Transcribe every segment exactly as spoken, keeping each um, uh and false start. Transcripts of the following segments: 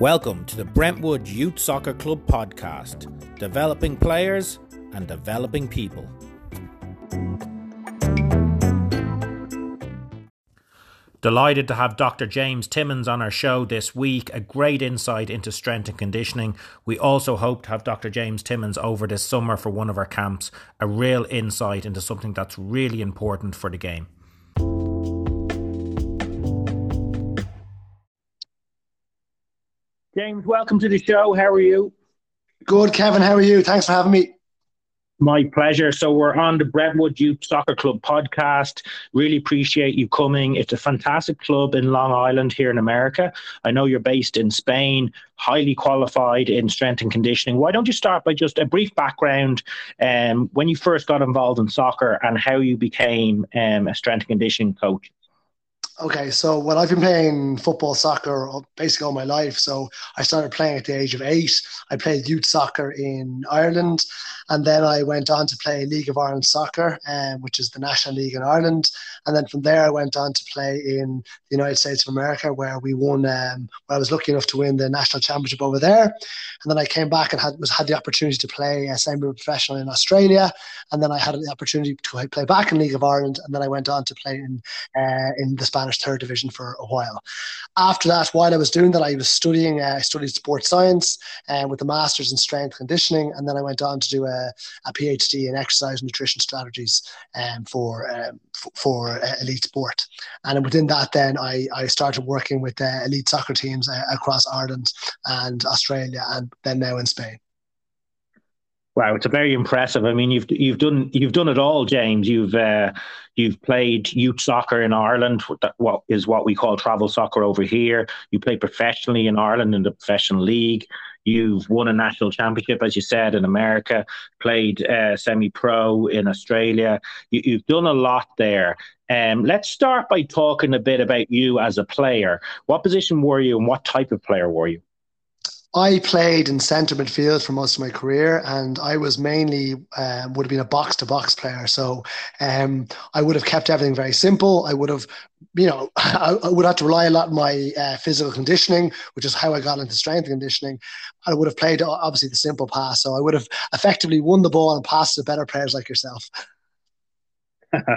Welcome to the Brentwood Youth Soccer Club podcast, developing players and developing people. Delighted to have Doctor James Timmons on our show this week, a great insight into strength and conditioning. We also hope to have Doctor James Timmons over this summer for one of our camps, a real insight into something that's really important for the game. James, welcome to the show. How are you? Good, Kevin. How are you? Thanks for having me. My pleasure. So we're on the Brentwood Youth Soccer Club podcast. Really appreciate you coming. It's a fantastic club in Long Island here in America. I know you're based in Spain, highly qualified in strength and conditioning. Why don't you start by just a brief background, um, when you first got involved in soccer and how you became um, a strength and conditioning coach? Okay, so well, I've been playing football, soccer, basically all my life. So I started playing at the age of eight. I played youth soccer in Ireland, and then I went on to play League of Ireland soccer, um, which is the national league in Ireland. And then from there, I went on to play in the United States of America, where we won. Um, where I was lucky enough to win the national championship over there. And then I came back and had was had the opportunity to play semi-professional in Australia. And then I had the opportunity to play back in League of Ireland. And then I went on to play in uh, in the Spanish third division for a while. After that, while I was doing that, I was studying. Uh, I studied sports science and uh, with a master's in strength conditioning, and then I went on to do a, a PhD in exercise and nutrition strategies um, for um, f- for uh, elite sport. And within that, then I, I started working with uh, elite soccer teams uh, across Ireland and Australia, and then now in Spain. Wow, it's a very impressive. I mean, you've you've done you've done it all, James. You've uh, you've played youth soccer in Ireland, what is what we call travel soccer over here. You played professionally in Ireland in the professional league. You've won a national championship, as you said, in America. Played uh, semi-pro in Australia. You, you've done a lot there. Um, let's start by talking a bit about you as a player. What position were you, and what type of player were you? I played in centre midfield for most of my career, and I was mainly, um, would have been a box-to-box player. So um, I would have kept everything very simple. I would have, you know, I, I would have to rely a lot on my uh, physical conditioning, which is how I got into strength conditioning. I would have played, obviously, the simple pass. So I would have effectively won the ball and passed to better players like yourself.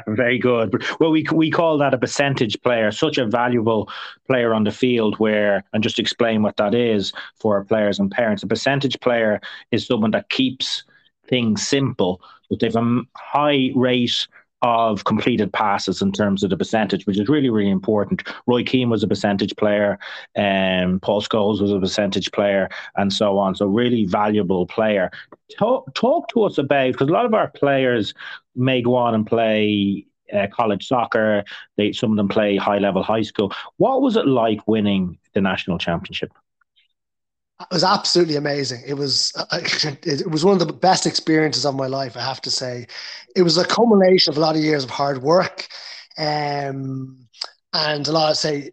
Very good. Well, we we call that a percentage player, such a valuable player on the field where, and just explain what that is for our players and parents. A percentage player is someone that keeps things simple, but they've a high rate of completed passes in terms of the percentage, which is really, really important. Roy Keane was a percentage player, um, Paul Scholes was a percentage player, and so on. So really valuable player. Talk, talk to us about, because a lot of our players may go on and play uh, college soccer. They some of them play high-level high school. What was it like winning the national championship? It was absolutely amazing. It was it was one of the best experiences of my life, I have to say. It was a culmination of a lot of years of hard work, um, and a lot of, say,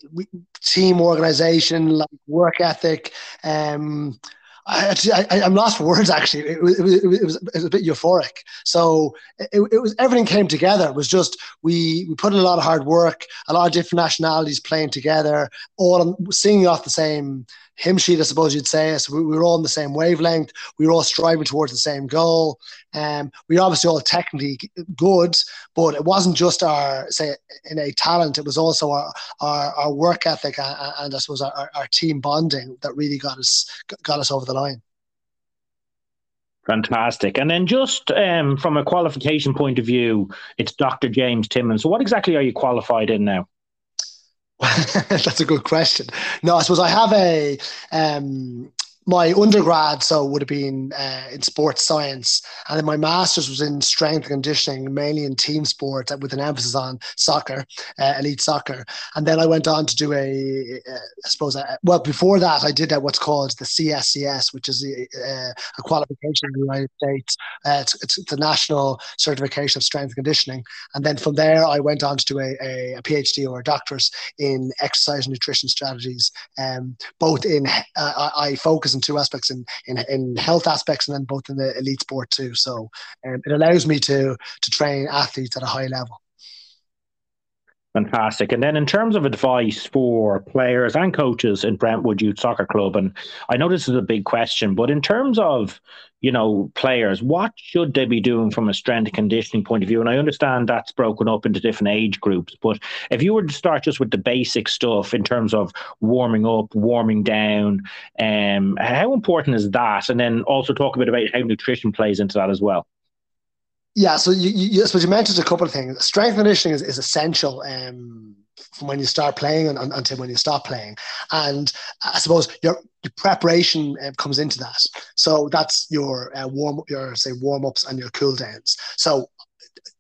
team organization, like work ethic. Um, I, I, I'm lost for words, actually. It was, it was, it was, it was a bit euphoric. So it, it was everything came together. It was just we, we put in a lot of hard work, a lot of different nationalities playing together, all singing off the same hymn sheet, I suppose you'd say. So we, we were all on the same wavelength. We were all striving towards the same goal. Um, we were obviously all technically good, but it wasn't just our, say, innate talent. It was also our our, our work ethic and, and I suppose our, our team bonding that really got us got us over the line. Fantastic. And then just um, from a qualification point of view, it's Doctor James Timmons. So what exactly are you qualified in now? That's a good question. No, I suppose I have a, um, my undergrad, so would have been uh, in sports science. And then my master's was in strength and conditioning, mainly in team sports with an emphasis on soccer, uh, elite soccer. And then I went on to do a, uh, I suppose, a, well, before that, I did what's called the C S C S, which is a, a, a qualification in the United States. Uh, it's, it's the National Certification of Strength and Conditioning. And then from there, I went on to do a, a, a PhD or a doctorate in exercise and nutrition strategies, um, both in, uh, I, I focus in two aspects, in, in in health aspects and then both in the elite sport too. So um, it allows me to to train athletes at a high level. Fantastic. And then in terms of advice for players and coaches in Brentwood Youth Soccer Club, and I know this is a big question, but in terms of, you know, players, what should they be doing from a strength and conditioning point of view? And I understand that's broken up into different age groups, but if you were to start just with the basic stuff in terms of warming up, warming down, um, how important is that? And then also talk a bit about how nutrition plays into that as well. Yeah, so you, you, so you mentioned a couple of things. Strength and conditioning is, is essential um, from when you start playing and, and, until when you stop playing. And I suppose your, your preparation uh, comes into that. So that's your uh, warm, your say warm ups and your cool downs. So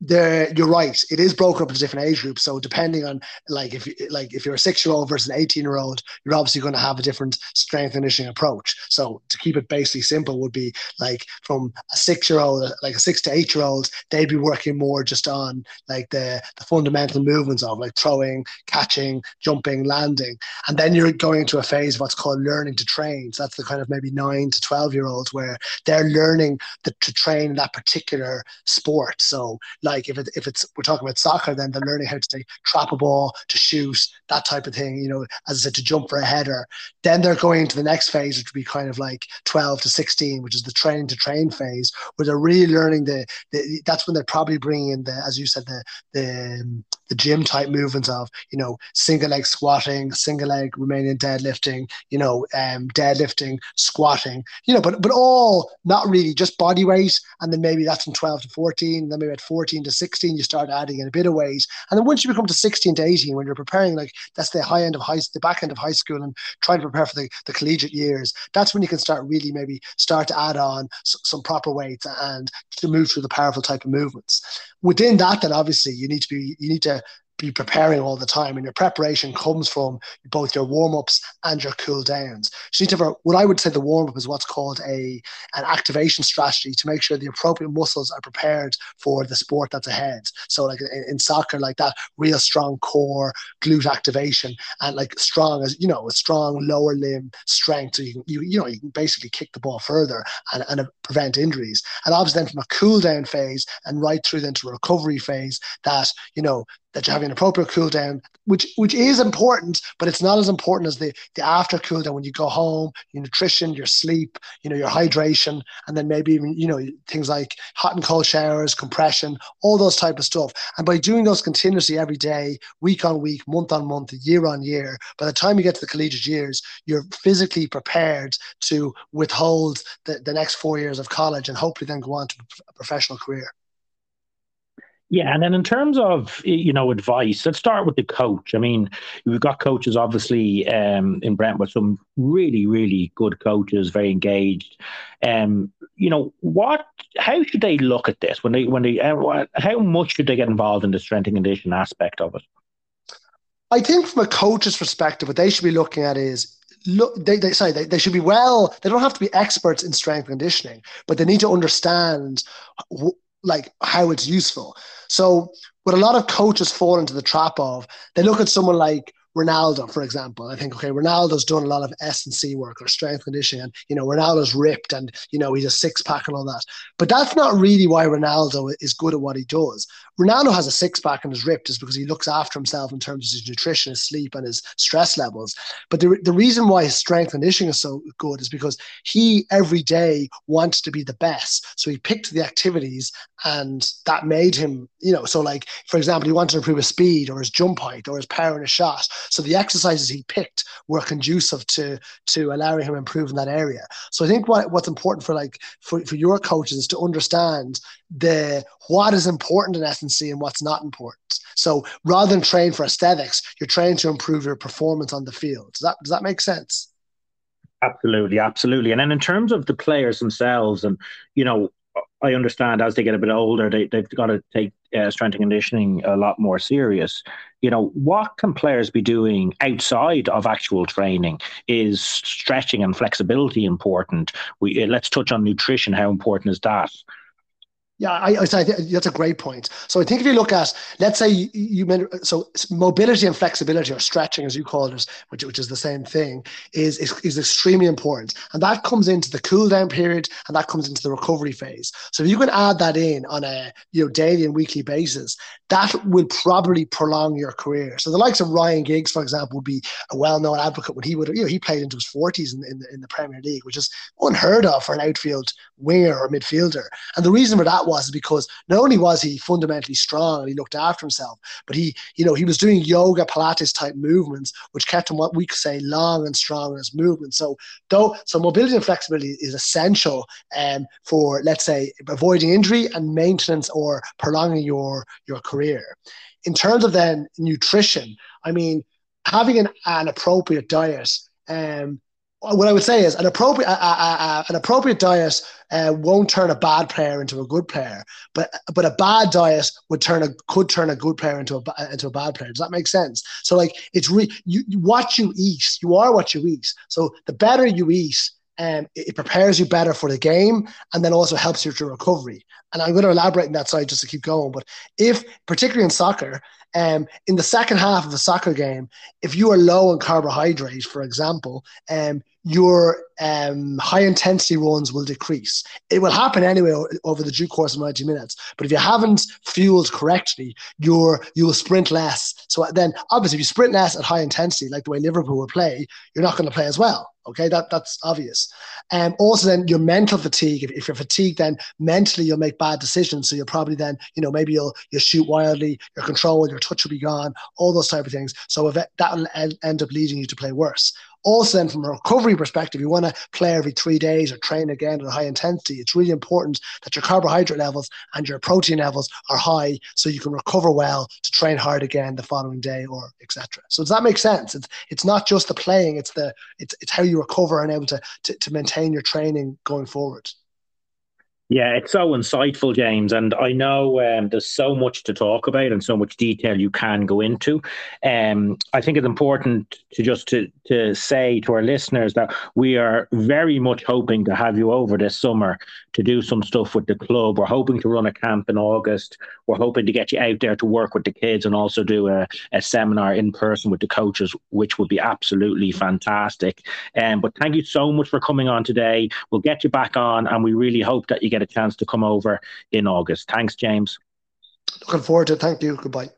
there, you're right. It is broken up into different age groups. So depending on like if you, like if you're a six year old versus an eighteen year old, you're obviously going to have a different strength conditioning approach. So to keep it basically simple, would be like from a six year old, like a six to eight year old, they'd be working more just on like the, the fundamental movements of like throwing, catching, jumping, landing, and then you're going into a phase of what's called learning to train. So that's the kind of maybe nine to twelve year olds where they're learning the, to train that particular sport. So like if, it, if it's, we're talking about soccer, then they're learning how to take, trap a ball, to shoot, that type of thing, you know, as I said, to jump for a header. Then they're going into the next phase, which would be kind of like twelve to sixteen, which is the train to train phase, where they're really learning the, the that's when they're probably bringing in the, as you said, the, the, um, the gym type movements of, you know, single leg squatting, single leg Romanian deadlifting, you know, um, deadlifting, squatting, you know, but, but all not really just body weight. And then maybe that's from twelve to fourteen, then maybe at fourteen to sixteen, you start adding in a bit of weight. And then once you become to sixteen to eighteen, when you're preparing, like that's the high end of high, the back end of high school and trying to prepare for the, the collegiate years, that's when you can start really maybe start to add on s- some proper weights and to move through the powerful type of movements. Within that, then obviously you need to be, you need to be preparing all the time, and your preparation comes from both your warm-ups and your cool downs. So you need to have a, what I would say the warm-up is what's called a an activation strategy to make sure the appropriate muscles are prepared for the sport that's ahead. So like in, in soccer, like that real strong core glute activation and like strong, as you know, a strong lower limb strength. So you can, you, you know, you can basically kick the ball further and, and uh, prevent injuries. And obviously then from a cool down phase and right through then to a recovery phase, that, you know, that you're having an appropriate cool down, which which is important, but it's not as important as the, the after cool down when you go home, your nutrition, your sleep, you know, your hydration, and then maybe even, you know, things like hot and cold showers, compression, all those type of stuff. And by doing those continuously every day, week on week, month on month, year on year, by the time you get to the collegiate years, you're physically prepared to withhold the, the next four years of college and hopefully then go on to a professional career. Yeah, and then in terms of, you know, advice, let's start with the coach. I mean, we've got coaches, obviously, um, in Brentwood, some really, really good coaches, very engaged. Um, you know, what? How should they look at this? When they, when they, uh, how much should they get involved in the strength and condition aspect of it? I think from a coach's perspective, what they should be looking at is, Look, they, they sorry, they, they should be well. They don't have to be experts in strength and conditioning, but they need to understand wh- like how it's useful. So what a lot of coaches fall into the trap of, they look at someone like Ronaldo, for example. I think, okay, Ronaldo's done a lot of S and C work or strength conditioning, and, you know, Ronaldo's ripped and, you know, he's a six pack and all that. But that's not really why Ronaldo is good at what he does. Ronaldo has a six pack and is ripped is because he looks after himself in terms of his nutrition, his sleep, and his stress levels. But the, the reason why his strength conditioning is so good is because he every day wants to be the best. So he picked the activities and that made him, you know, so like, for example, he wanted to improve his speed or his jump height or his power in a shot. So the exercises he picked were conducive to to allowing him to improve in that area. So I think what, what's important for like for, for your coaches is to understand the what is important in S and C and what's not important. So rather than train for aesthetics, you're training to improve your performance on the field. Does that does that make sense? Absolutely, absolutely. And then in terms of the players themselves, and you know, I understand as they get a bit older, they, they've got to take uh, strength and conditioning a lot more serious. You know, what can players be doing outside of actual training? Is stretching and flexibility important? We, let's touch on nutrition. How important is that? Yeah, I, I, I that's a great point. So I think if you look at, let's say you, you so mobility and flexibility, or stretching as you call it, which which is the same thing, is, is is extremely important, and that comes into the cool down period and that comes into the recovery phase. So if you can add that in on a you know daily and weekly basis, that will probably prolong your career. So the likes of Ryan Giggs, for example, would be a well known advocate when he would you know he played into his forties in in the, in the Premier League, which is unheard of for an outfield winger or midfielder, and the reason for that was because not only was he fundamentally strong and he looked after himself, but he, you know, he was doing yoga, Pilates type movements, which kept him what we could say long and strong in his movement. So, though, so mobility and flexibility is essential um, for, let's say, avoiding injury and maintenance or prolonging your your career. In terms of then nutrition, I mean, having an, an appropriate diet. Um, What I would say is an appropriate uh, uh, uh, an appropriate diet uh, won't turn a bad player into a good player, but but a bad diet would turn a could turn a good player into a into a bad player. Does that make sense? So like it's re you what you eat, you are what you eat. So the better you eat, um, it, it prepares you better for the game, and then also helps you through recovery. And I'm going to elaborate on that side just to keep going. But if particularly in soccer. Um, in the second half of a soccer game, if you are low on carbohydrate, for example, um, your um, high-intensity runs will decrease. It will happen anyway over the due course of ninety minutes. But if you haven't fueled correctly, you're, you will sprint less. So then, obviously, if you sprint less at high intensity, like the way Liverpool will play, you're not going to play as well. Okay, that, that's obvious. Um, also, then your mental fatigue. If, if you're fatigued, then mentally you'll make bad decisions. So you'll probably then, you know, maybe you'll you'll shoot wildly. Your control, your touch will be gone. All those type of things. So if that will end up leading you to play worse. Also, then from a recovery perspective, you want to play every three days or train again at a high intensity. It's really important that your carbohydrate levels and your protein levels are high so you can recover well to train hard again the following day, or et cetera. So does that make sense? It's it's not just the playing; it's the it's it's how you recover and able to to, to maintain your training going forward. Yeah, it's so insightful, James. And I know um, there's so much to talk about and so much detail you can go into. Um, I think it's important to just to, to say to our listeners that we are very much hoping to have you over this summer to do some stuff with the club. We're hoping to run a camp in August. We're hoping to get you out there to work with the kids and also do a, a seminar in person with the coaches, which would be absolutely fantastic. Um, but thank you so much for coming on today. We'll get you back on, and we really hope that you get a chance to come over in August. Thanks, James. Looking forward to it. Thank you. Goodbye.